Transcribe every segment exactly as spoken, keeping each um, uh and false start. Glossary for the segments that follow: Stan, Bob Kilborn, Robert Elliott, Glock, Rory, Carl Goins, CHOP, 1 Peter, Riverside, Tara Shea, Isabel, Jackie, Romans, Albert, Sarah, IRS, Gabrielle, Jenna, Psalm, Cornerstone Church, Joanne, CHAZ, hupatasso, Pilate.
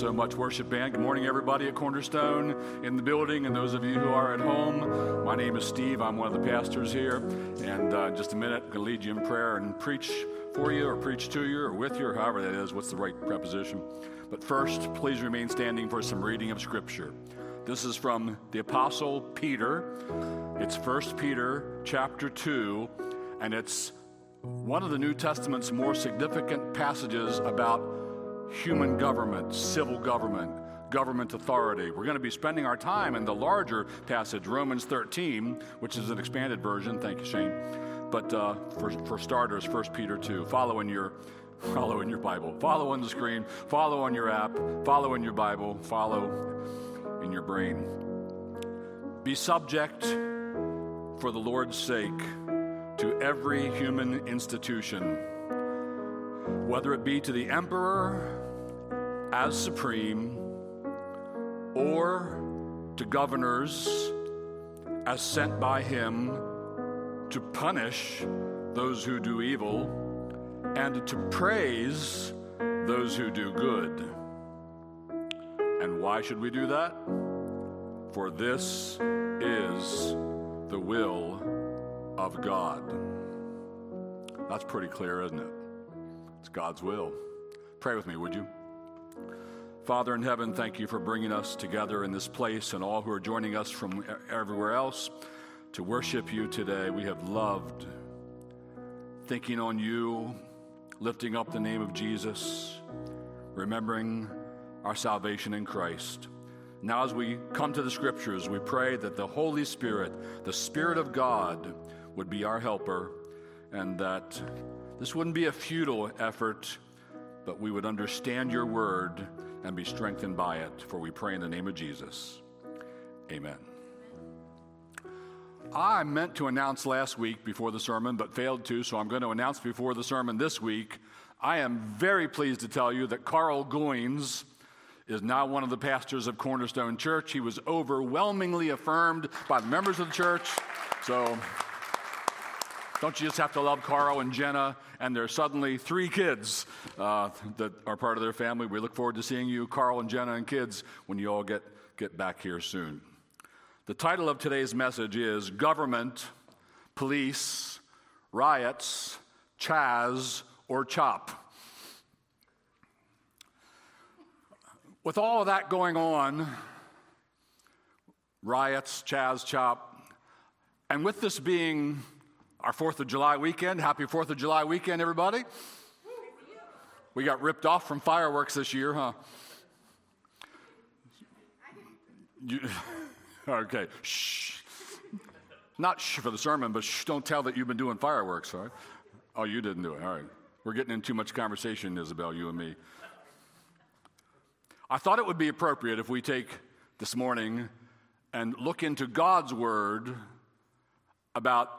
So much, worship band. Good morning, everybody at Cornerstone in the building, and those of you who are at home. My name is Steve. I'm one of the pastors here, and uh, in just a minute, I'm going to lead you in prayer and preach for you, or preach to you, or with you, or however that is. What's the right preposition? But first, please remain standing for some reading of Scripture. This is from the Apostle Peter. It's First Peter chapter two, and it's one of the New Testament's more significant passages about human government, civil government, government authority. We're going to be spending our time in the larger passage, Romans thirteen, which is an expanded version. Thank you, Shane. But uh, for, for starters, First Peter two. Follow in your, follow in your Bible. Follow on the screen. Follow on your app. Follow in your Bible. Follow in your brain. Be subject, for the Lord's sake, to every human institution, whether it be to the emperor as supreme, or to governors as sent by him to punish those who do evil and to praise those who do good. And why should we do that? For this is the will of God. That's pretty clear, isn't it? It's God's will. Pray with me, would you? Father in heaven, thank you for bringing us together in this place and all who are joining us from everywhere else to worship you today. We have loved thinking on you, lifting up the name of Jesus, remembering our salvation in Christ. Now as we come to the Scriptures, we pray that the Holy Spirit, the Spirit of God, would be our helper, and that this wouldn't be a futile effort, but we would understand your word and be strengthened by it, for we pray in the name of Jesus. Amen. I meant to announce last week before the sermon, but failed to, so I'm going to announce before the sermon this week. I am very pleased to tell you that Carl Goins is now one of the pastors of Cornerstone Church. He was overwhelmingly affirmed by the members of the church, so don't you just have to love Carl and Jenna and their suddenly three kids uh, that are part of their family? We look forward to seeing you, Carl and Jenna and kids, when you all get, get back here soon. The title of today's message is Government, Police, Riots, CHAZ, or CHOP. With all of that going on, riots, CHAZ, CHOP, and with this being our fourth of July weekend. Happy fourth of July weekend, everybody. We got ripped off from fireworks this year, huh? You, okay. Shh. Not shh for the sermon, but shh, don't tell that you've been doing fireworks, all right? Oh, you didn't do it. All right. We're getting in too much conversation, Isabel, you and me. I thought it would be appropriate if we take this morning and look into God's word about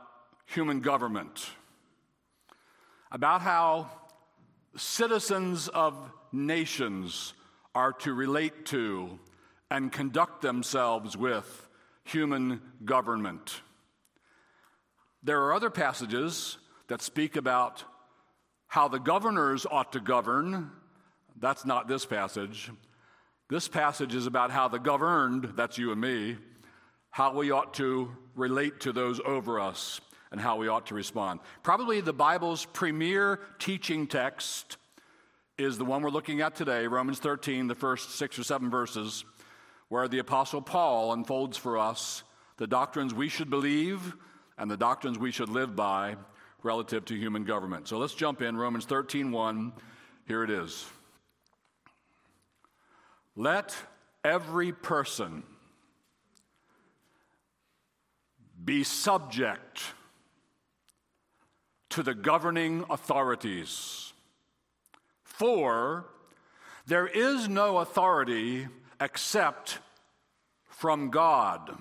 human government, about how citizens of nations are to relate to and conduct themselves with human government. There are other passages that speak about how the governors ought to govern. That's not this passage. This passage is about how the governed, that's you and me, how we ought to relate to those over us, and how we ought to respond. Probably the Bible's premier teaching text is the one we're looking at today, Romans thirteen, the first six or seven verses, where the Apostle Paul unfolds for us the doctrines we should believe and the doctrines we should live by relative to human government. So let's jump in, Romans thirteen one. Here it is. Let every person be subject to the governing authorities. For there is no authority except from God.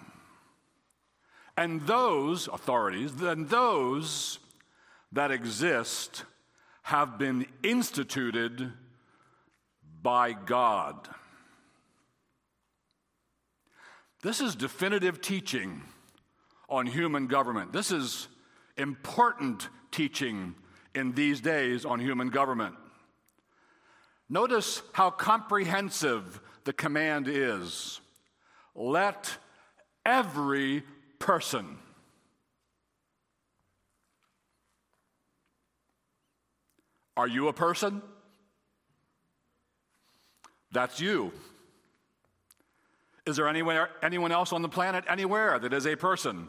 And those authorities, then those that exist, have been instituted by God. This is definitive teaching on human government. This is important teaching in these days on human government. Notice how comprehensive the command is. Let every person. Are you a person? That's you. Is there anywhere, anyone else on the planet anywhere that is a person?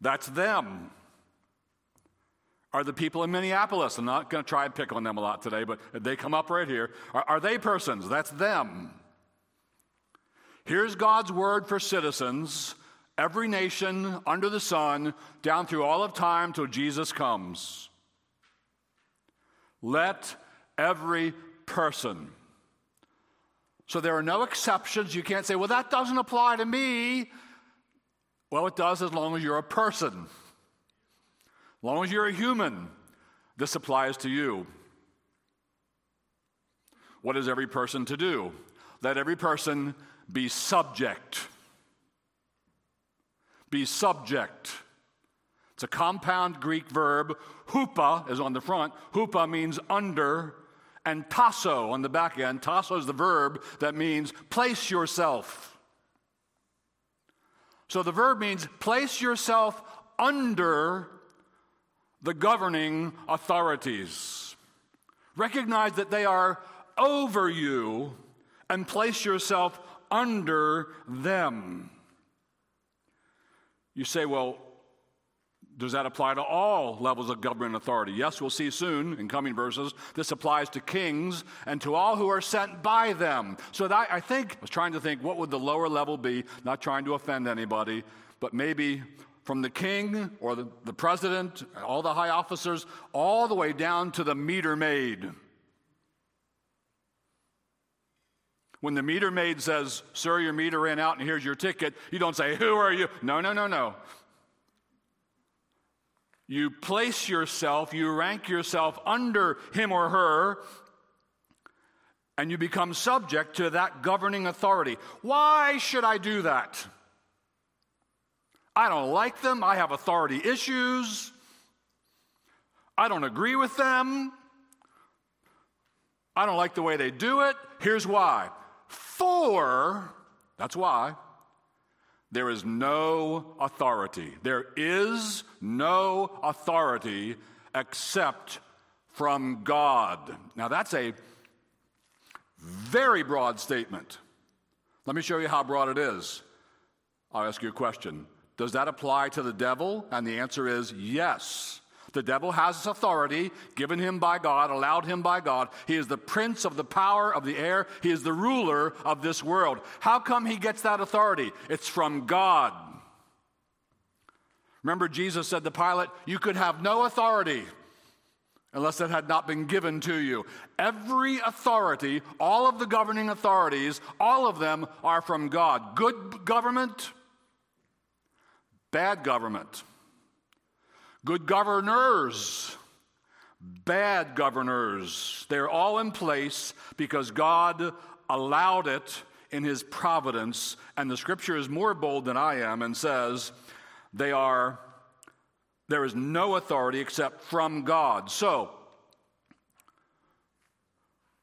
That's them. Are the people in Minneapolis, I'm not going to try and pick on them a lot today, but they come up right here. Are, are they persons? That's them. Here's God's word for citizens, every nation under the sun, down through all of time till Jesus comes. Let every person. So there are no exceptions. You can't say, well, that doesn't apply to me. Well, it does as long as you're a person. As long as you're a human, this applies to you. What is every person to do? Let every person be subject. Be subject. It's a compound Greek verb. Hupa is on the front. Hupa means under, and tasso on the back end. Tasso is the verb that means place yourself. So the verb means place yourself under the governing authorities. Recognize that they are over you and place yourself under them. You say, well, does that apply to all levels of government authority? Yes, we'll see soon in coming verses. This applies to kings and to all who are sent by them. So that I think, I was trying to think, what would the lower level be? Not trying to offend anybody, but maybe from the king or the, the president, all the high officers, all the way down to the meter maid. When the meter maid says, sir, your meter ran out and here's your ticket, you don't say, who are you? No, no, no, no. You place yourself, you rank yourself under him or her, and you become subject to that governing authority. Why should I do that? I don't like them. I have authority issues. I don't agree with them. I don't like the way they do it. Here's why. For, that's why, there is no authority. There is no authority except from God. Now, that's a very broad statement. Let me show you how broad it is. I'll ask you a question. Does that apply to the devil? And the answer is yes. The devil has authority given him by God, allowed him by God. He is the prince of the power of the air. He is the ruler of this world. How come he gets that authority? It's from God. Remember, Jesus said to Pilate, you could have no authority unless it had not been given to you. Every authority, all of the governing authorities, all of them are from God. Good government, bad government. Good governors, bad governors, they're all in place because God allowed it in his providence. And the scripture is more bold than I am and says they are, there is no authority except from God. So,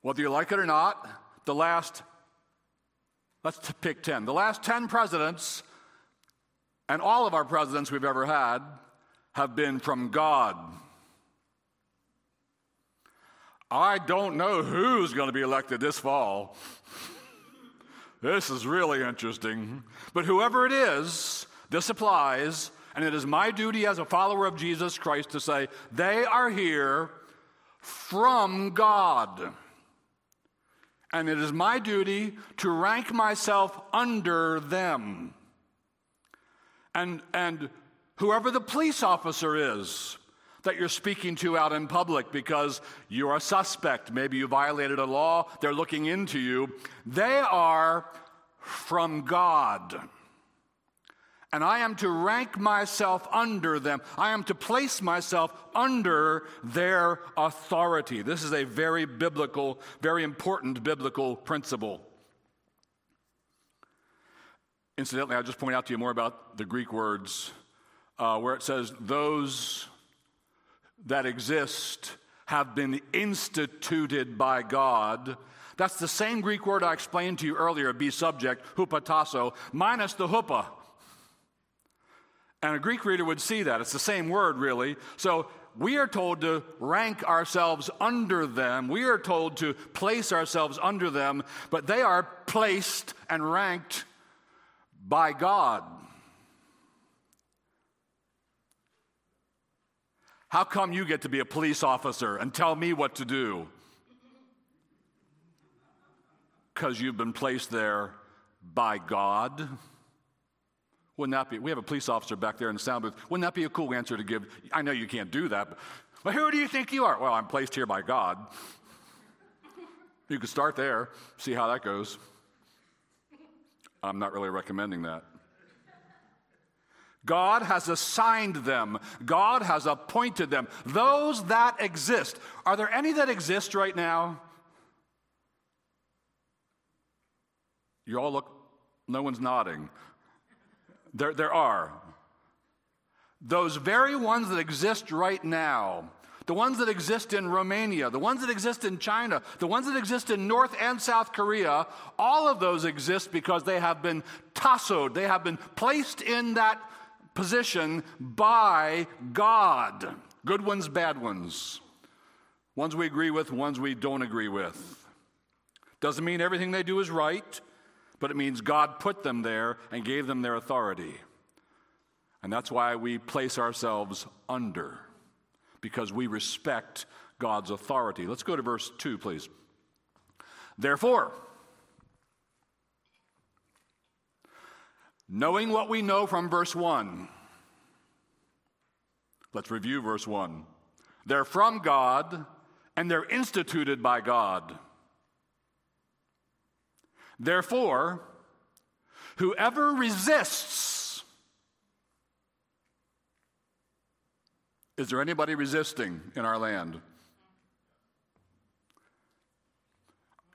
whether you like it or not, the last, let's pick ten. The last ten presidents and all of our presidents we've ever had have been from God. I don't know who's going to be elected this fall. This is really interesting. But whoever it is, this applies, and it is my duty as a follower of Jesus Christ to say, they are here from God. And it is my duty to rank myself under them. And, and, Whoever the police officer is that you're speaking to out in public because you're a suspect, maybe you violated a law, they're looking into you, they are from God. And I am to rank myself under them. I am to place myself under their authority. This is a very biblical, very important biblical principle. Incidentally, I'll just point out to you more about the Greek words. Uh, where it says, those that exist have been instituted by God. That's the same Greek word I explained to you earlier, be subject, hupatasso, minus the hupa. And a Greek reader would see that. It's the same word, really. So we are told to rank ourselves under them. We are told to place ourselves under them, but they are placed and ranked by God. How come you get to be a police officer and tell me what to do? Because you've been placed there by God. Wouldn't that be, we have a police officer back there in the sound booth. Wouldn't that be a cool answer to give? I know you can't do that, but well, who do you think you are? Well, I'm placed here by God. You could start there, see how that goes. I'm not really recommending that. God has assigned them. God has appointed them. Those that exist. Are there any that exist right now? You all look, no one's nodding. There, there are. Those very ones that exist right now, the ones that exist in Romania, the ones that exist in China, the ones that exist in North and South Korea, all of those exist because they have been tassoed. They have been placed in that position by God. Good ones, bad ones. Ones we agree with, ones we don't agree with. Doesn't mean everything they do is right, but it means God put them there and gave them their authority. And that's why we place ourselves under, because we respect God's authority. Let's go to verse two, please. Therefore, knowing what we know from verse one, let's review verse one. They're from God, and they're instituted by God. Therefore, whoever resists, is there anybody resisting in our land?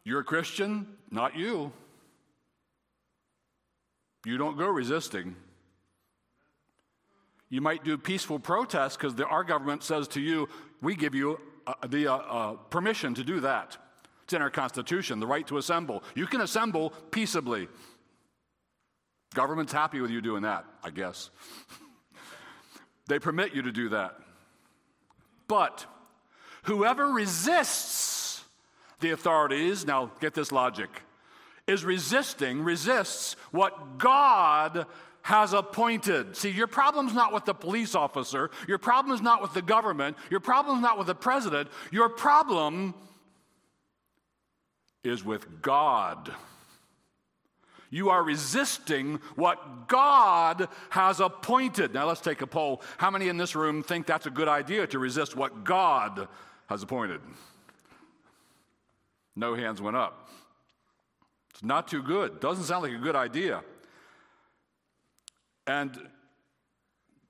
You're a Christian? Not you. You don't go resisting. You might do peaceful protests because our government says to you, we give you uh, the uh, uh, permission to do that. It's in our Constitution, the right to assemble. You can assemble peaceably. Government's happy with you doing that, I guess. They permit you to do that. But whoever resists the authorities, now get this logic, is resisting, resists what God has appointed. See, your problem's not with the police officer. Your problem is not with the government. Your problem's not with the president. Your problem is with God. You are resisting what God has appointed. Now, let's take a poll. How many in this room think that's a good idea to resist what God has appointed? No hands went up. It's not too good. Doesn't sound like a good idea. And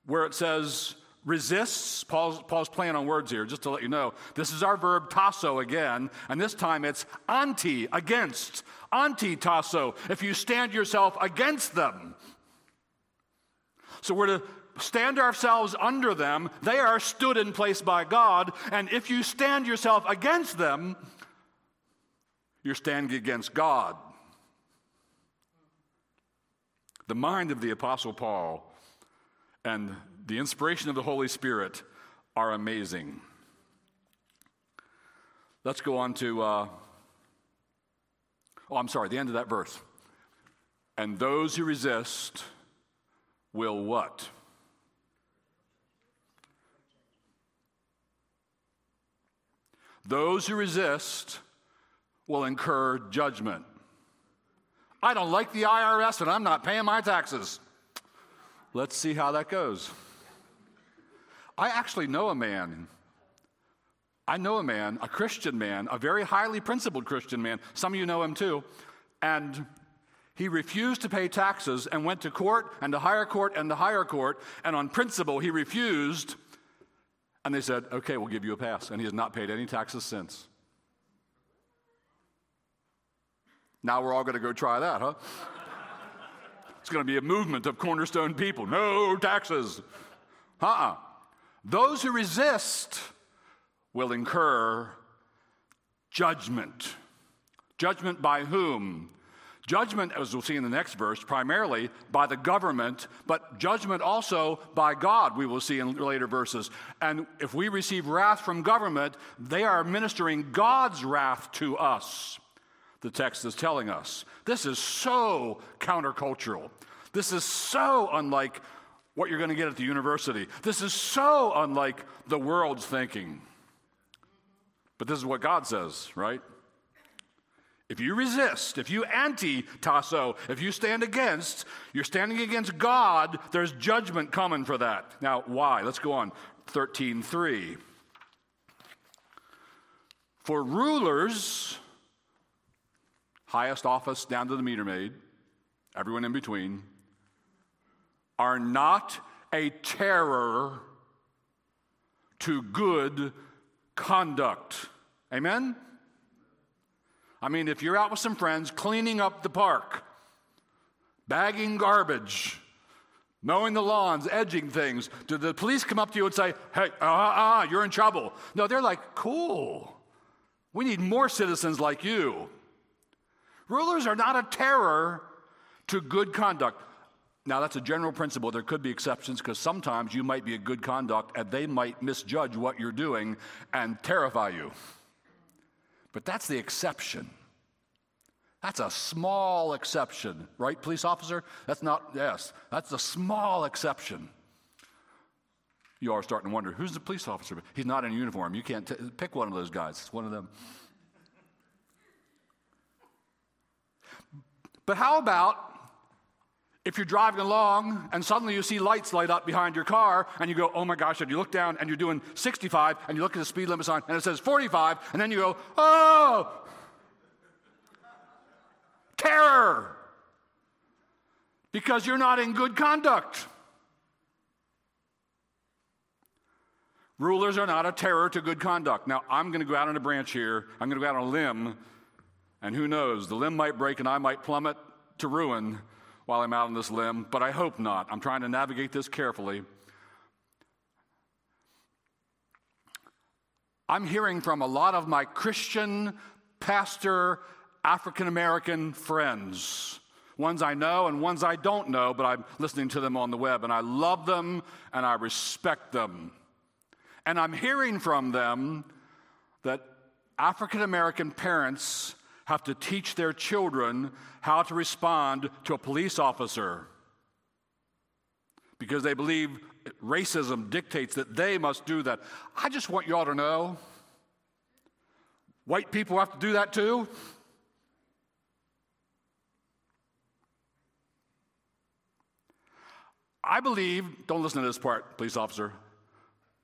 where it says resists, Paul's, Paul's playing on words here, just to let you know. This is our verb tasso again, and this time it's anti, against, anti-tasso, if you stand yourself against them. So we're to stand ourselves under them. They are stood in place by God, and if you stand yourself against them, you're standing against God. The mind of the Apostle Paul and the inspiration of the Holy Spirit are amazing. Let's go on to, uh, oh, I'm sorry, the end of that verse. And those who resist will what? Those who resist will incur judgment. I don't like the I R S and I'm not paying my taxes. Let's see how that goes. I actually know a man. I know a man, a Christian man, a very highly principled Christian man. Some of you know him too. And he refused to pay taxes and went to court and to higher court and to higher court. And on principle, he refused. And they said, okay, we'll give you a pass. And he has not paid any taxes since. Now we're all going to go try that, huh? It's going to be a movement of Cornerstone people. No taxes. Uh-uh. Those who resist will incur judgment. Judgment by whom? Judgment, as we'll see in the next verse, primarily by the government, but judgment also by God, we will see in later verses. And if we receive wrath from government, they are ministering God's wrath to us, the text is telling us. This is so countercultural. This is so unlike what you're going to get at the university. This is so unlike the world's thinking. But this is what God says, right? If you resist, if you anti-tasso, if you stand against, you're standing against God, there's judgment coming for that. Now, why? Let's go on. thirteen three. For rulers, highest office down to the meter maid, everyone in between, are not a terror to good conduct. Amen? I mean, if you're out with some friends cleaning up the park, bagging garbage, mowing the lawns, edging things, do the police come up to you and say, hey, uh, uh, you're in trouble? No, they're like, cool. We need more citizens like you. Rulers are not a terror to good conduct. Now, that's a general principle. There could be exceptions because sometimes you might be a good conduct and they might misjudge what you're doing and terrify you. But that's the exception. That's a small exception, right, police officer? That's not, yes, that's a small exception. You are starting to wonder, who's the police officer? He's not in uniform. You can't t- pick one of those guys. It's one of them. But how about if you're driving along and suddenly you see lights light up behind your car and you go, oh my gosh, and you look down and you're doing sixty-five and you look at the speed limit sign and it says forty-five and then you go, oh, terror, because you're not in good conduct. Rulers are not a terror to good conduct. Now, I'm going to go out on a branch here. I'm going to go out on a limb, and who knows, the limb might break and I might plummet to ruin while I'm out on this limb, but I hope not. I'm trying to navigate this carefully. I'm hearing from a lot of my Christian, pastor, African-American friends, ones I know and ones I don't know, but I'm listening to them on the web, and I love them and I respect them. And I'm hearing from them that African-American parents have to teach their children how to respond to a police officer because they believe racism dictates that they must do that. I just want you all to know, white people have to do that too. I believe, don't listen to this part, police officer.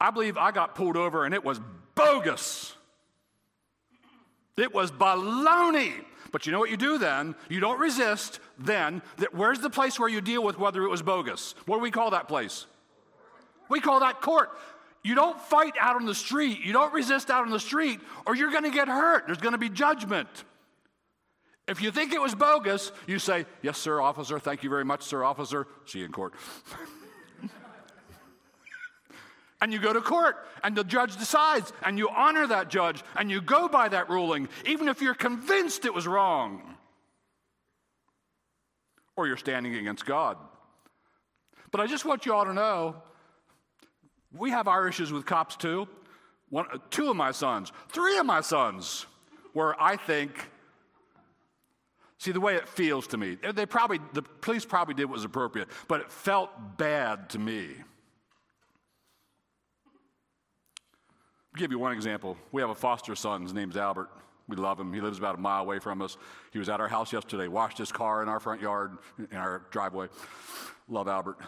I believe I got pulled over and it was bogus. It was baloney. But you know what you do then? You don't resist then. That where's the place where you deal with whether it was bogus? What do we call that place? We call that court. You don't fight out on the street. You don't resist out on the street or you're going to get hurt. There's going to be judgment. If you think it was bogus, you say, yes, sir, officer. Thank you very much, sir, officer. See you in court. And you go to court, and the judge decides, and you honor that judge, and you go by that ruling, even if you're convinced it was wrong. Or you're standing against God. But I just want you all to know, we have our issues with cops too. One, two of my sons, three of my sons, where I think, see, the way it feels to me, they probably, the police probably did what was appropriate, but it felt bad to me. I'll give you one example. We have a foster son. His name's Albert. We love him. He lives about a mile away from us. He was at our house yesterday, washed his car in our front yard, in our driveway. Love Albert.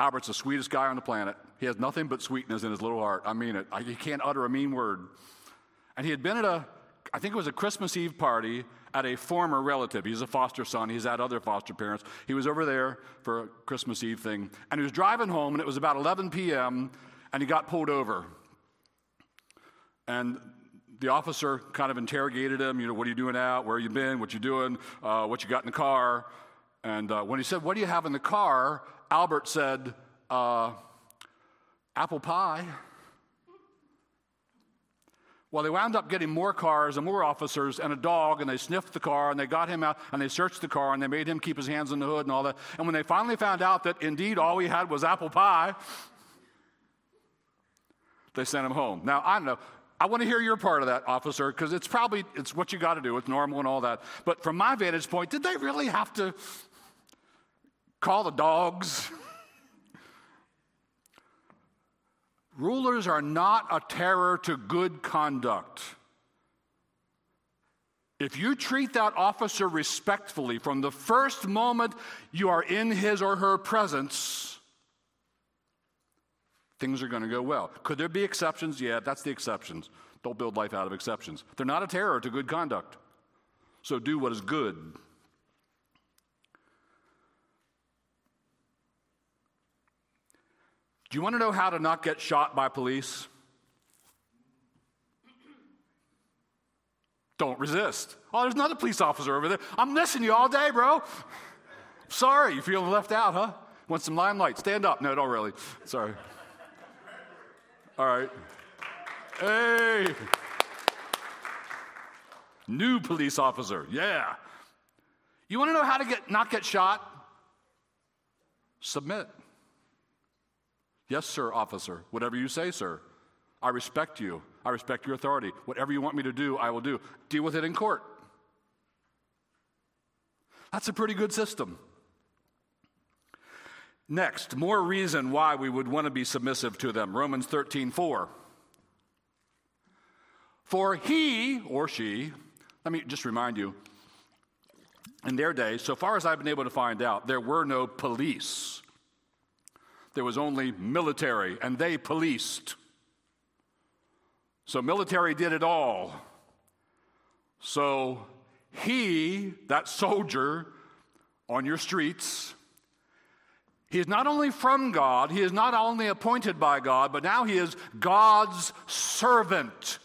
Albert's the sweetest guy on the planet. He has nothing but sweetness in his little heart. I mean it. I, he can't utter a mean word. And he had been at a, I think it was a Christmas Eve party at a former relative. He's a foster son. He's had other foster parents. He was over there for a Christmas Eve thing. And he was driving home, and it was about eleven p.m., and he got pulled over. And the officer kind of interrogated him, you know, what are you doing out? Where you been? What you doing? Uh, what you got in the car? And uh, when he said, what do you have in the car? Albert said, uh, apple pie. Well, they wound up getting more cars and more officers and a dog, and they sniffed the car, and they got him out, and they searched the car, and they made him keep his hands in the hood and all that. And when they finally found out that indeed all he had was apple pie, they sent him home. Now, I don't know. I want to hear your part of that, officer, because it's probably, it's what you got to do. It's normal and all that. But from my vantage point, did they really have to call the dogs? Rulers are not a terror to good conduct. If you treat that officer respectfully from the first moment you are in his or her presence, things are going to go well. Could there be exceptions? Yeah, that's the exceptions. Don't build life out of exceptions. They're not a terror to good conduct. So do what is good. Do you want to know how to not get shot by police? Don't resist. Oh, there's another police officer over there. I'm listening to you all day, bro. Sorry, you feel left out, huh? Want some limelight? Stand up. No, don't really. Sorry. All right. Hey. New police officer. Yeah. You want to know how to get not get shot? Submit. Yes, sir, officer. Whatever you say, sir. I respect you. I respect your authority. Whatever you want me to do, I will do. Deal with it in court. That's a pretty good system. Next, more reason why we would want to be submissive to them. Romans thirteen four. For he or she, let me just remind you, in their day, so far as I've been able to find out, there were no police. There was only military, and they policed. So military did it all. So he, that soldier on your streets, he is not only from God, he is not only appointed by God, but now he is God's servant.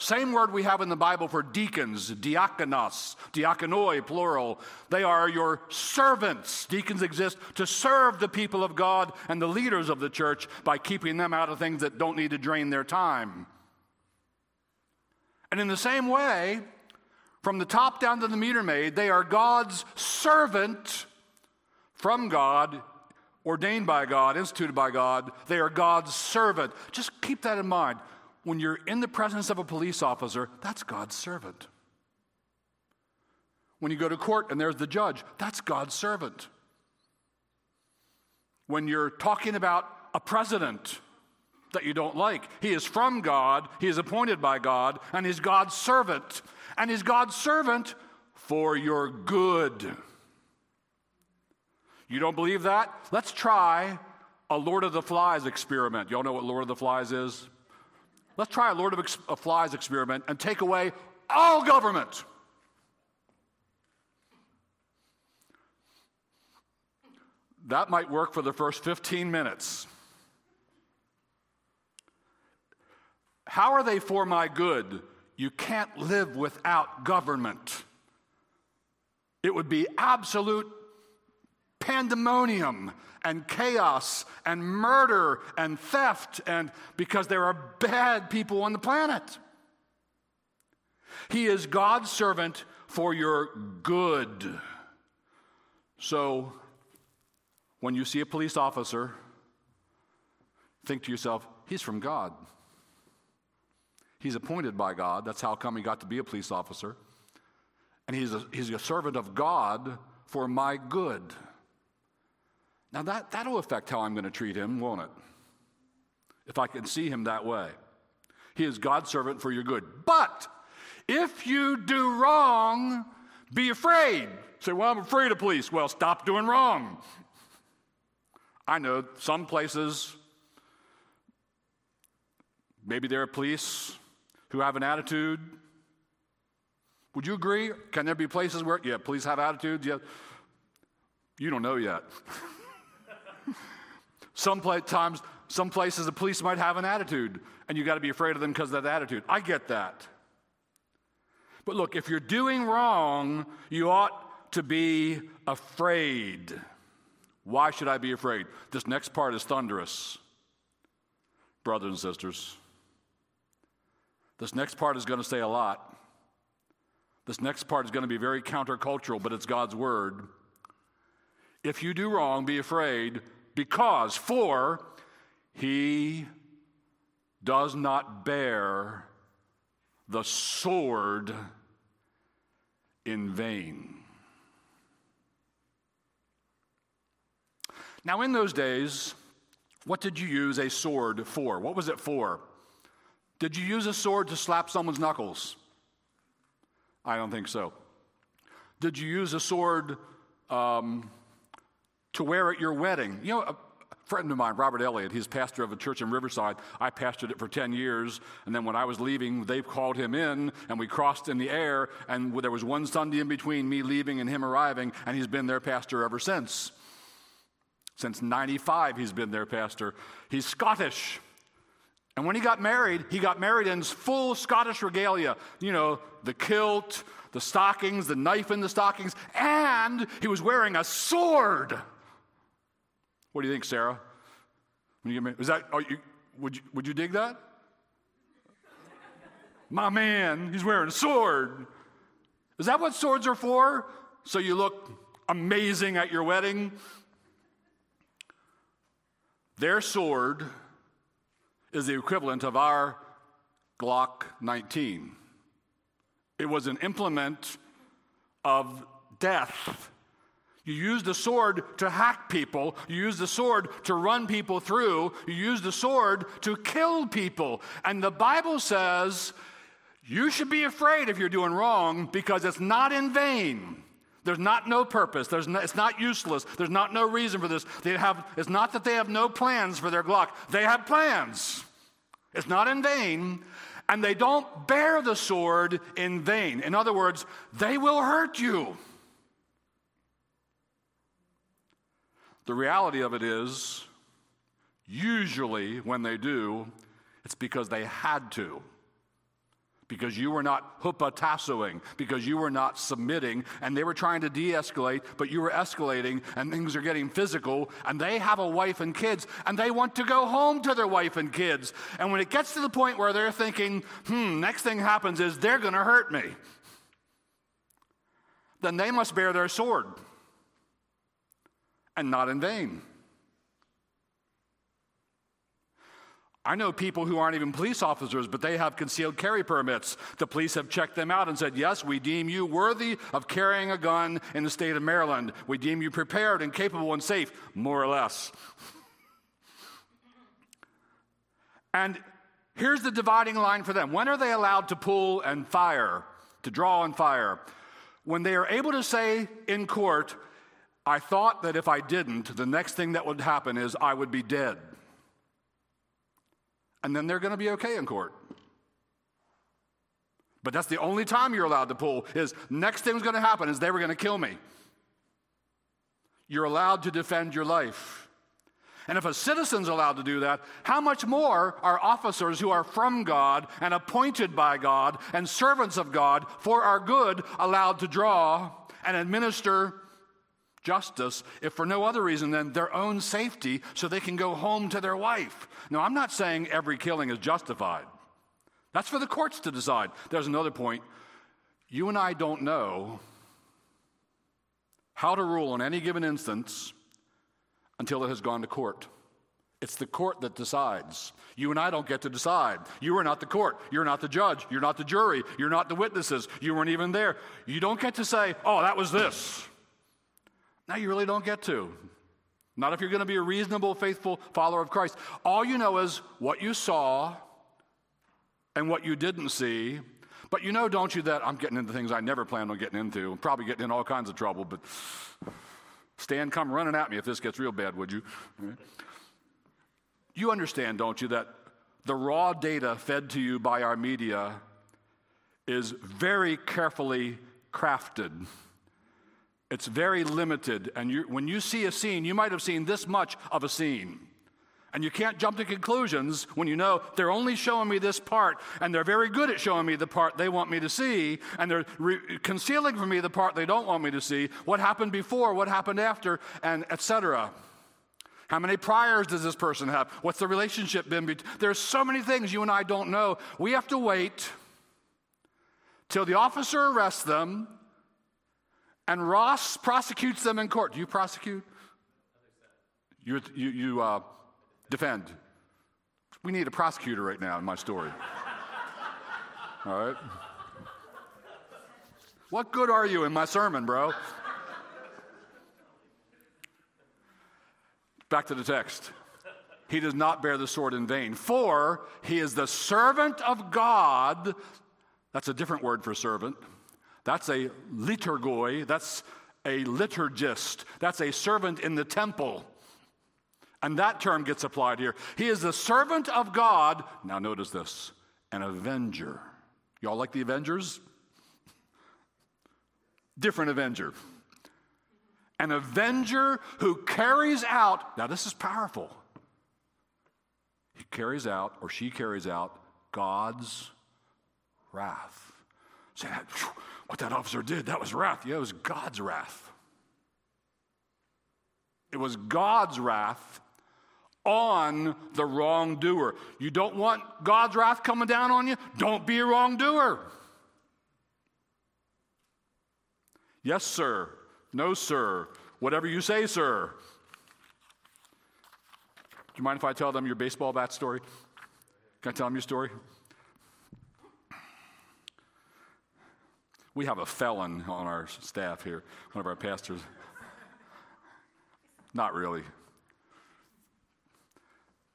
Same word we have in the Bible for deacons, diakonos, diakonoi, plural. They are your servants. Deacons exist to serve the people of God and the leaders of the church by keeping them out of things that don't need to drain their time. And in the same way, from the top down to the meter maid, they are God's servant from God, ordained by God, instituted by God. They are God's servant. Just keep that in mind. When you're in the presence of a police officer, that's God's servant. When you go to court and there's the judge, that's God's servant. When you're talking about a president that you don't like, he is from God, he is appointed by God, and he's God's servant. And he's God's servant for your good. You don't believe that? Let's try a Lord of the Flies experiment. Y'all know what Lord of the Flies is? Let's try a Lord of Ex- a Flies experiment and take away all government. That might work for the first fifteen minutes. How are they for my good? You can't live without government. It would be absolute pandemonium and chaos and murder and theft, and because there are bad people on the planet. He is God's servant for your good. So when you see a police officer, think to yourself, he's from God. He's appointed by God. That's how come he got to be a police officer. And he's a, he's a servant of God for my good. Now, that, that'll affect how I'm going to treat him, won't it? If I can see him that way. He is God's servant for your good. But if you do wrong, be afraid. Say, well, I'm afraid of police. Well, stop doing wrong. I know some places, maybe there are police who have an attitude. Would you agree? Can there be places where, yeah, police have attitudes? Yeah. You don't know yet. Some times, some places the police might have an attitude, and you got to be afraid of them because of that attitude. I get that. But look, if you're doing wrong, you ought to be afraid. Why should I be afraid? This next part is thunderous. Brothers and sisters, This next part is going to say a lot. This next part is going to be very countercultural, but it's God's word. If you do wrong, be afraid, because for he does not bear the sword in vain. Now, in those days, what did you use a sword for? What was it for? Did you use a sword to slap someone's knuckles? I don't think so. Did you use a sword um, to wear at your wedding? You know, a friend of mine, Robert Elliott, he's pastor of a church in Riverside. I pastored it for ten years, and then when I was leaving, they called him in, and we crossed in the air, and there was one Sunday in between me leaving and him arriving, and he's been their pastor ever since. Since ninety-five, he's been their pastor. He's Scottish. And when he got married, he got married in full Scottish regalia. You know, the kilt, the stockings, the knife in the stockings, and he was wearing a sword. What do you think, Sarah? When you get married, is that, are you, would, you, would you dig that? My man, he's wearing a sword. Is that what swords are for? So you look amazing at your wedding? Their sword is the equivalent of our Glock nineteen. It was an implement of death. You used the sword to hack people. You used the sword to run people through. You used the sword to kill people. And the Bible says you should be afraid if you're doing wrong, because it's not in vain. There's not no purpose. There's no, it's not useless. There's not no reason for this. They have. It's not that they have no plans for their Glock. They have plans. It's not in vain. And they don't bear the sword in vain. In other words, they will hurt you. The reality of it is, usually when they do, it's because they had to. Because you were not hupatassoing, because you were not submitting, and they were trying to de-escalate, but you were escalating, and things are getting physical, and they have a wife and kids, and they want to go home to their wife and kids. And when it gets to the point where they're thinking, hmm, next thing happens is they're going to hurt me, then they must bear their sword, and not in vain. I know people who aren't even police officers, but they have concealed carry permits. The police have checked them out and said, yes, we deem you worthy of carrying a gun in the state of Maryland. We deem you prepared and capable and safe, more or less. And here's the dividing line for them. When are they allowed to pull and fire, to draw and fire? When they are able to say in court, I thought that if I didn't, the next thing that would happen is I would be dead. And then they're going to be okay in court. But that's the only time you're allowed to pull, is next thing's going to happen is they were going to kill me. You're allowed to defend your life. And if a citizen's allowed to do that, how much more are officers who are from God and appointed by God and servants of God for our good allowed to draw and administer justice, if for no other reason than their own safety, so they can go home to their wife. Now, I'm not saying every killing is justified. That's for the courts to decide. There's another point. You and I don't know how to rule on any given instance until it has gone to court. It's the court that decides. You and I don't get to decide. You are not the court. You're not the judge. You're not the jury. You're not the witnesses. You weren't even there. You don't get to say, oh, that was this. Now, you really don't get to. Not if you're going to be a reasonable, faithful follower of Christ. All you know is what you saw and what you didn't see. But you know, don't you, that I'm getting into things I never planned on getting into. I'm probably getting in all kinds of trouble, but Stan, come running at me if this gets real bad, would you? You understand, don't you, that the raw data fed to you by our media is very carefully crafted. It's very limited, and you, when you see a scene, you might have seen this much of a scene. And you can't jump to conclusions when you know they're only showing me this part, and they're very good at showing me the part they want me to see, and they're re- concealing from me the part they don't want me to see, what happened before, what happened after, and et cetera. How many priors does this person have? What's the relationship been? There's so many things you and I don't know. We have to wait till the officer arrests them and Ross prosecutes them in court. Do you prosecute? You, you, you uh, defend. We need a prosecutor right now in my story. All right? What good are you in my sermon, bro? Back to the text. He does not bear the sword in vain, for he is the servant of God. That's a different word for servant. That's a liturgoi. That's a liturgist. That's a servant in the temple. And that term gets applied here. He is the servant of God. Now notice this. An avenger. Y'all like the Avengers? Different avenger. An avenger who carries out, now this is powerful. He carries out, or she carries out, God's wrath. Say that, what that officer did, that was wrath. Yeah, it was God's wrath. It was God's wrath on the wrongdoer. You don't want God's wrath coming down on you? Don't be a wrongdoer. Yes, sir. No, sir. Whatever you say, sir. Do you mind if I tell them your baseball bat story? Can I tell them your story? We have a felon on our staff here, one of our pastors. Not really.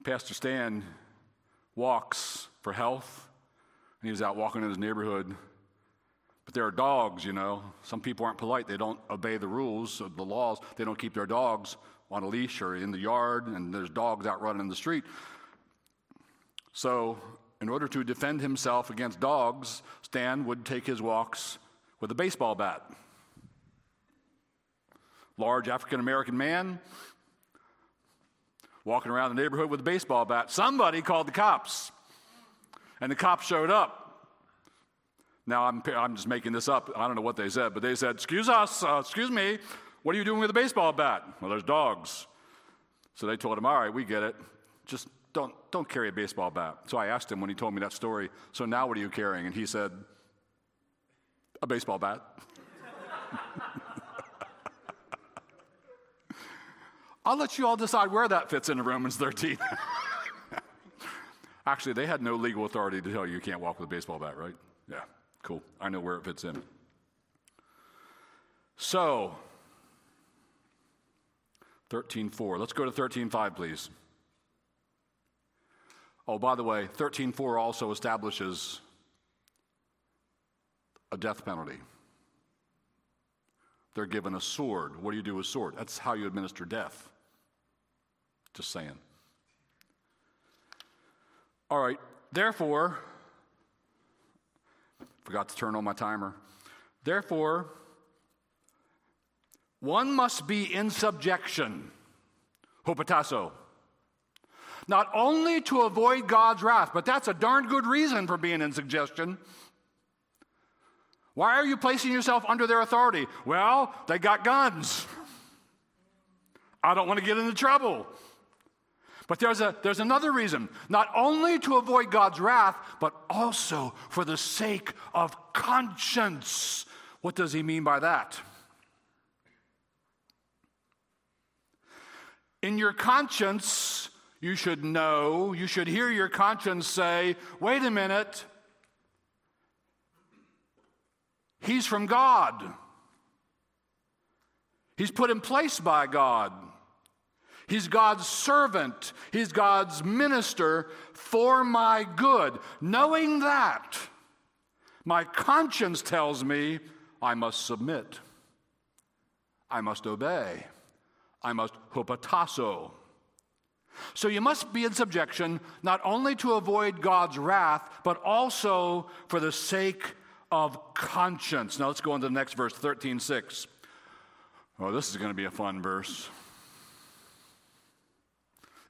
Pastor Stan walks for health, and he was out walking in his neighborhood. But there are dogs, you know. Some people aren't polite. They don't obey the rules of the laws. They don't keep their dogs on a leash or in the yard, and there's dogs out running in the street. So in order to defend himself against dogs, Stan would take his walks with a baseball bat. Large African-American man walking around the neighborhood with a baseball bat. Somebody called the cops, and the cops showed up. Now, I'm I'm just making this up. I don't know what they said, but they said, excuse us, uh, excuse me, what are you doing with a baseball bat? Well, there's dogs. So they told him, all right, we get it. Just don't don't carry a baseball bat. So I asked him when he told me that story, so now what are you carrying? And he said, a baseball bat. I'll let you all decide where that fits into Romans thirteen. Actually, they had no legal authority to tell you you can't walk with a baseball bat, right? Yeah. Cool. I know where it fits in. So, thirteen four. Let's go to thirteen five, please. Oh, by the way, thirteen four also establishes a death penalty. They're given a sword. What do you do with a sword? That's how you administer death. Just saying. All right. Therefore... Forgot to turn on my timer. Therefore, one must be in subjection, hupatasso, not only to avoid God's wrath, but that's a darn good reason for being in subjection. Why are you placing yourself under their authority? Well, they got guns. I don't want to get into trouble. But there's a there's another reason, not only to avoid God's wrath, but also for the sake of conscience. What does he mean by that? In your conscience, you should know, you should hear your conscience say, wait a minute, he's from God. He's put in place by God. He's God's servant. He's God's minister for my good. Knowing that, my conscience tells me I must submit. I must obey. I must hupatasso. So you must be in subjection not only to avoid God's wrath, but also for the sake of conscience. Now let's go on to the next verse, thirteen six. Oh, this is going to be a fun verse.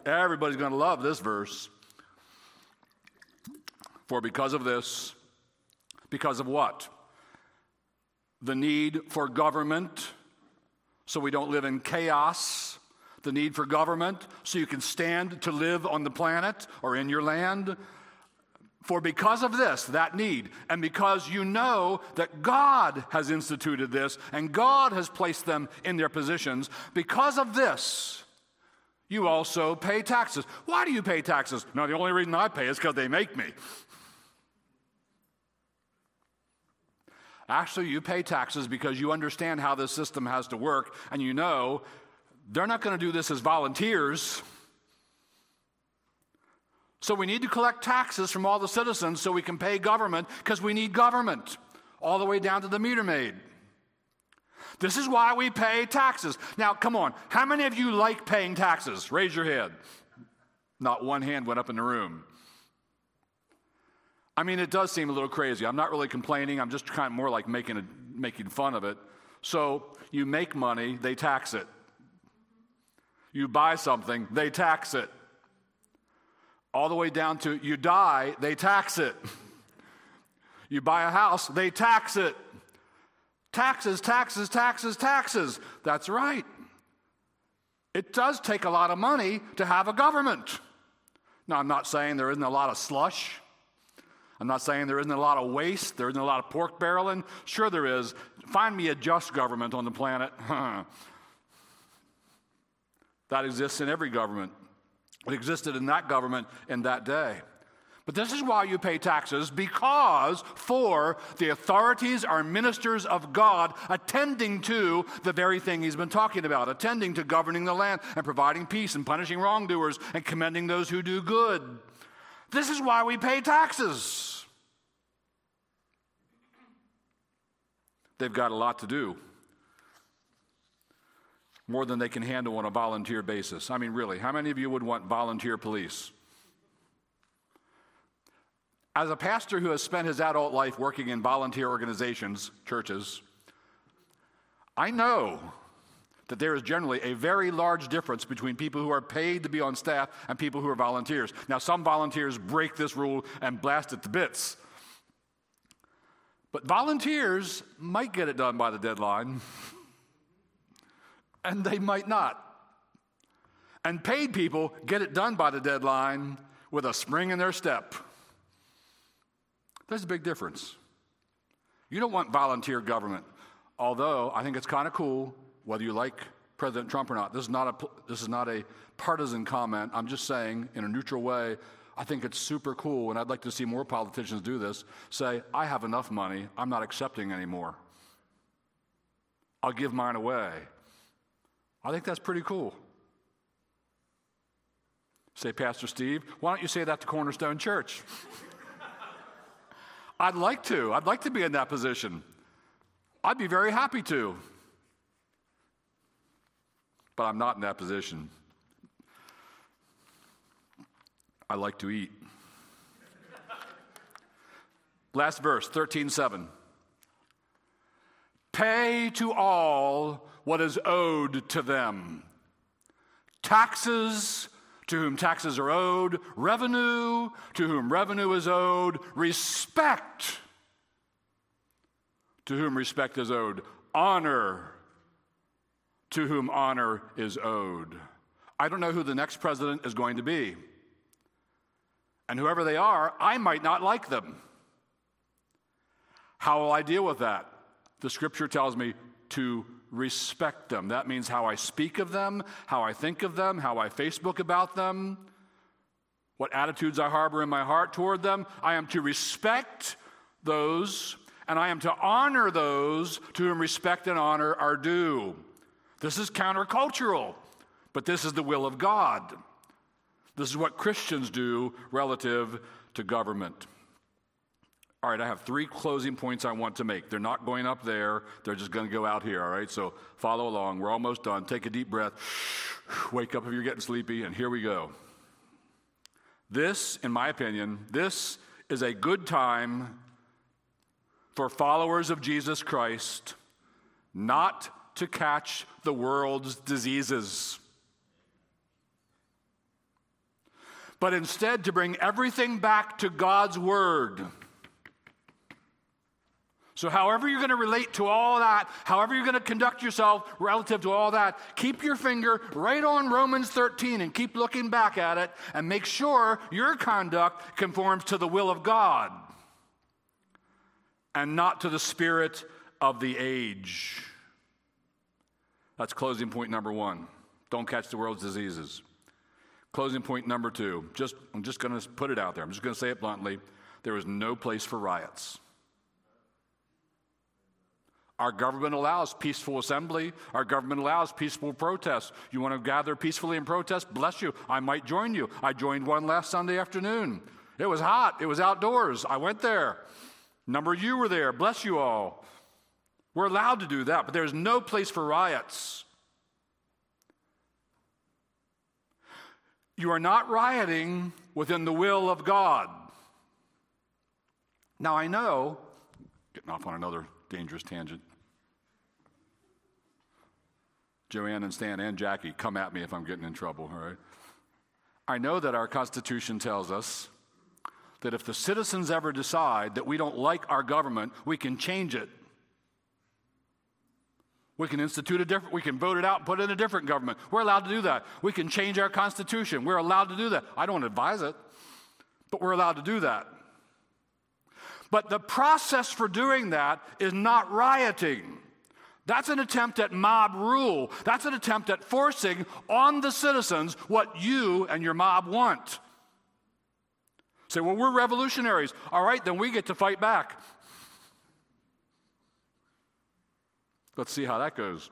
Everybody's going to love this verse. For because of this, because of what? The need for government, so we don't live in chaos, the need for government so you can stand to live on the planet or in your land. For because of this, that need, and because you know that God has instituted this and God has placed them in their positions, because of this, you also pay taxes. Why do you pay taxes? No, the only reason I pay is because they make me. Actually, you pay taxes because you understand how this system has to work, and you know they're not going to do this as volunteers. So we need to collect taxes from all the citizens so we can pay government, because we need government all the way down to the meter maid. This is why we pay taxes. Now, come on. How many of you like paying taxes? Raise your hand. Not one hand went up in the room. I mean, it does seem a little crazy. I'm not really complaining. I'm just kind of more like making a, making fun of it. So you make money, they tax it. You buy something, they tax it. All the way down to you die, they tax it. You buy a house, they tax it. Taxes, taxes, taxes, taxes. That's right. It does take a lot of money to have a government. Now, I'm not saying there isn't a lot of slush. I'm not saying there isn't a lot of waste. There isn't a lot of pork barreling. Sure there is. Find me a just government on the planet. That exists in every government. It existed in that government in that day. But this is why you pay taxes, because for the authorities are ministers of God, attending to the very thing he's been talking about, attending to governing the land and providing peace and punishing wrongdoers and commending those who do good. This is why we pay taxes. They've got a lot to do. More than they can handle on a volunteer basis. I mean, really, how many of you would want volunteer police? As a pastor who has spent his adult life working in volunteer organizations, churches, I know that there is generally a very large difference between people who are paid to be on staff and people who are volunteers. Now, some volunteers break this rule and blast it to bits. But volunteers might get it done by the deadline, and they might not. And paid people get it done by the deadline with a spring in their step. There's a big difference. You don't want volunteer government, although I think it's kind of cool. Whether you like President Trump or not, this is not a this is not a partisan comment. I'm just saying, in a neutral way, I think it's super cool, and I'd like to see more politicians do this. Say, I have enough money. I'm not accepting anymore. I'll give mine away. I think that's pretty cool. Say, Pastor Steve, why don't you say that to Cornerstone Church? I'd like to. I'd like to be in that position. I'd be very happy to. But I'm not in that position. I like to eat. Last verse, thirteen seven. Pay to all what is owed to them. Taxes to whom taxes are owed, revenue to whom revenue is owed, respect to whom respect is owed, honor to whom honor is owed. I don't know who the next president is going to be. And whoever they are, I might not like them. How will I deal with that? The scripture tells me to respect them. That means how I speak of them, how I think of them, how I Facebook about them, what attitudes I harbor in my heart toward them. I am to respect those, and I am to honor those to whom respect and honor are due. This is countercultural, but this is the will of God. This is what Christians do relative to government. All right, I have three closing points I want to make. They're not going up there. They're just going to go out here, all right? So follow along. We're almost done. Take a deep breath. Wake up if you're getting sleepy, and here we go. This, in my opinion, this is a good time for followers of Jesus Christ not to catch the world's diseases, but instead to bring everything back to God's word So however you're going to relate to all that, however you're going to conduct yourself relative to all that, keep your finger right on Romans thirteen and keep looking back at it and make sure your conduct conforms to the will of God and not to the spirit of the age. That's closing point number one. Don't catch the world's diseases. Closing point number two. Just, I'm just going to put it out there. I'm just going to say it bluntly. There is no place for riots. Our government allows peaceful assembly. Our government allows peaceful protests. You want to gather peacefully and protest? Bless you. I might join you. I joined one last Sunday afternoon. It was hot. It was outdoors. I went there. A number of you were there. Bless you all. We're allowed to do that, but there's no place for riots. You are not rioting within the will of God. Now, I know, getting off on another dangerous tangent. Joanne and Stan and Jackie, come at me if I'm getting in trouble, all right? I know that our Constitution tells us that if the citizens ever decide that we don't like our government, we can change it. We can institute a different, we can vote it out and put in a different government. We're allowed to do that. We can change our Constitution. We're allowed to do that. I don't advise it, but we're allowed to do that. But the process for doing that is not rioting. That's an attempt at mob rule. That's an attempt at forcing on the citizens what you and your mob want. Say, well, we're revolutionaries. All right, then we get to fight back. Let's see how that goes.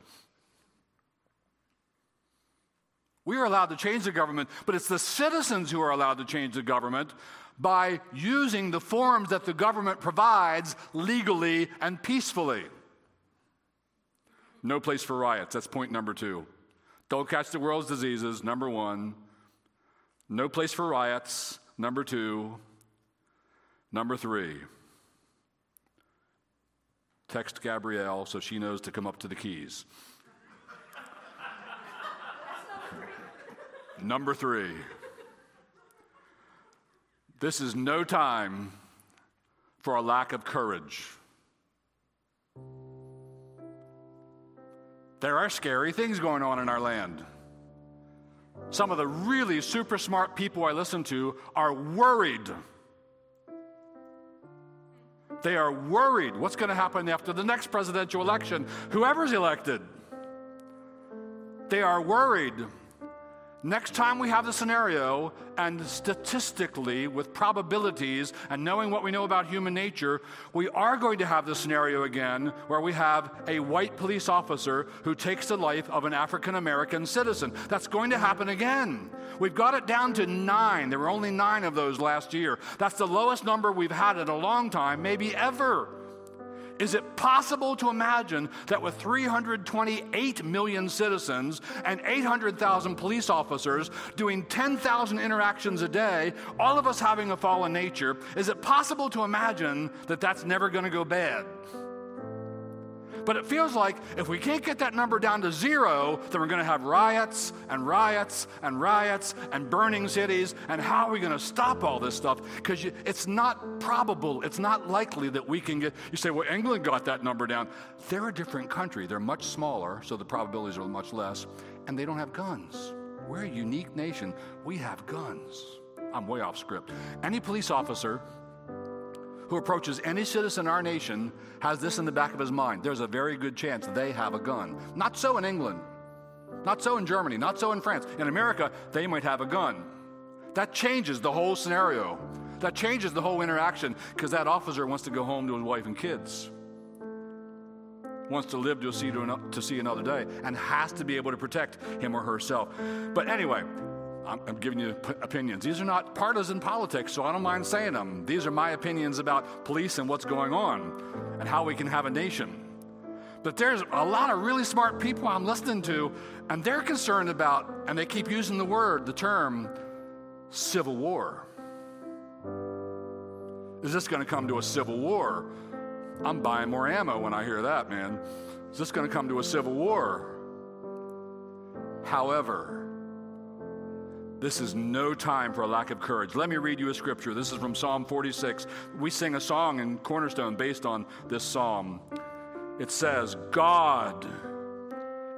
We are allowed to change the government, but it's the citizens who are allowed to change the government by using the forms that the government provides legally and peacefully. No place for riots. That's point number two. Don't catch the world's diseases, number one. No place for riots, number two. Number three. Text Gabrielle so she knows to come up to the keys. Number three. This is no time for a lack of courage. There are scary things going on in our land. Some of the really super smart people I listen to are worried. They are worried what's going to happen after the next presidential election, whoever's elected. They are worried. Next time we have the scenario, and statistically with probabilities and knowing what we know about human nature, we are going to have the scenario again where we have a white police officer who takes the life of an African-American citizen. That's going to happen again. We've got it down to nine. There were only nine of those last year. That's the lowest number we've had in a long time, maybe ever. Is it possible to imagine that with three hundred twenty-eight million citizens and eight hundred thousand police officers doing ten thousand interactions a day, all of us having a fallen nature, is it possible to imagine that that's never going to go bad? But it feels like if we can't get that number down to zero, then we're going to have riots and riots and riots and burning cities. And how are we going to stop all this stuff? Because it's not probable. It's not likely that we can get. You say, well, England got that number down. They're a different country. They're much smaller, so the probabilities are much less. And they don't have guns. We're a unique nation. We have guns. I'm way off script. Any police officer who approaches any citizen in our nation has this in the back of his mind. There's a very good chance they have a gun. Not so in England. Not so in Germany. Not so in France. In America, they might have a gun. That changes the whole scenario. That changes the whole interaction because that officer wants to go home to his wife and kids, wants to live to see, to, to see another day, and has to be able to protect him or herself. But anyway, I'm giving you opinions. These are not partisan politics, so I don't mind saying them. These are my opinions about police and what's going on and how we can have a nation. But there's a lot of really smart people I'm listening to, and they're concerned about, and they keep using the word, the term, civil war. Is this going to come to a civil war? I'm buying more ammo when I hear that, man. Is this going to come to a civil war? However, This is no time for a lack of courage. Let me read you a scripture. This is from Psalm forty-six. We sing a song in Cornerstone based on this psalm. It says, God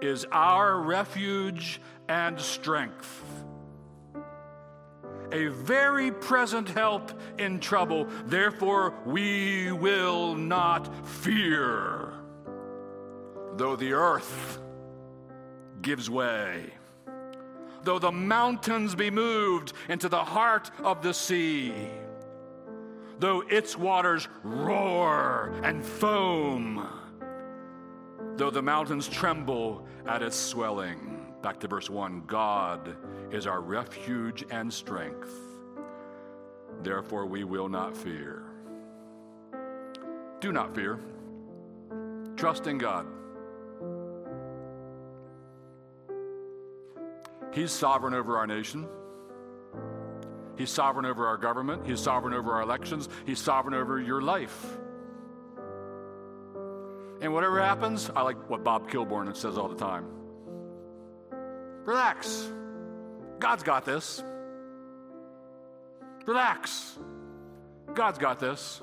is our refuge and strength, a very present help in trouble. Therefore, we will not fear, though the earth gives way, though the mountains be moved into the heart of the sea, though its waters roar and foam, though the mountains tremble at its swelling. Back to verse one, God is our refuge and strength. Therefore, we will not fear. Do not fear. Trust in God. He's sovereign over our nation. He's sovereign over our government. He's sovereign over our elections. He's sovereign over your life. And whatever happens, I like what Bob Kilborn says all the time. Relax. God's got this. Relax. God's got this.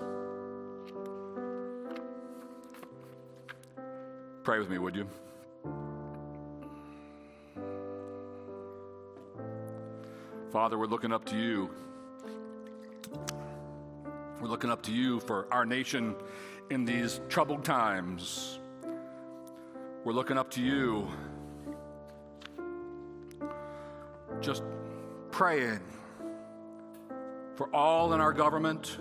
Pray with me, would you? Father, we're looking up to you. We're looking up to you for our nation in these troubled times. We're looking up to you. Just praying for all in our government,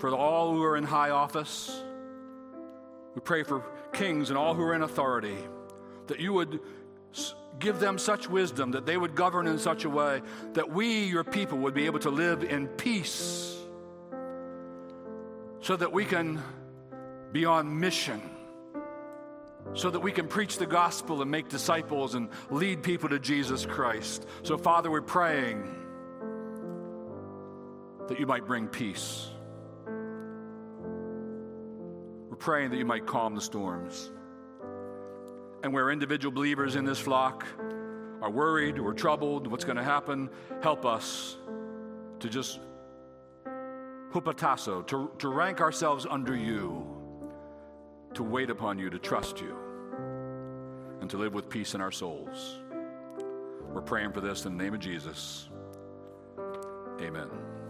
for all who are in high office. We pray for kings and all who are in authority, that you would give them such wisdom, that they would govern in such a way that we, your people, would be able to live in peace, so that we can be on mission, so that we can preach the gospel and make disciples and lead people to Jesus Christ. So, Father, we're praying that you might bring peace. We're praying that you might calm the storms. And where individual believers in this flock are worried or troubled, what's going to happen, help us to just hupatasso, to, to rank ourselves under you, to wait upon you, to trust you, and to live with peace in our souls. We're praying for this in the name of Jesus. Amen.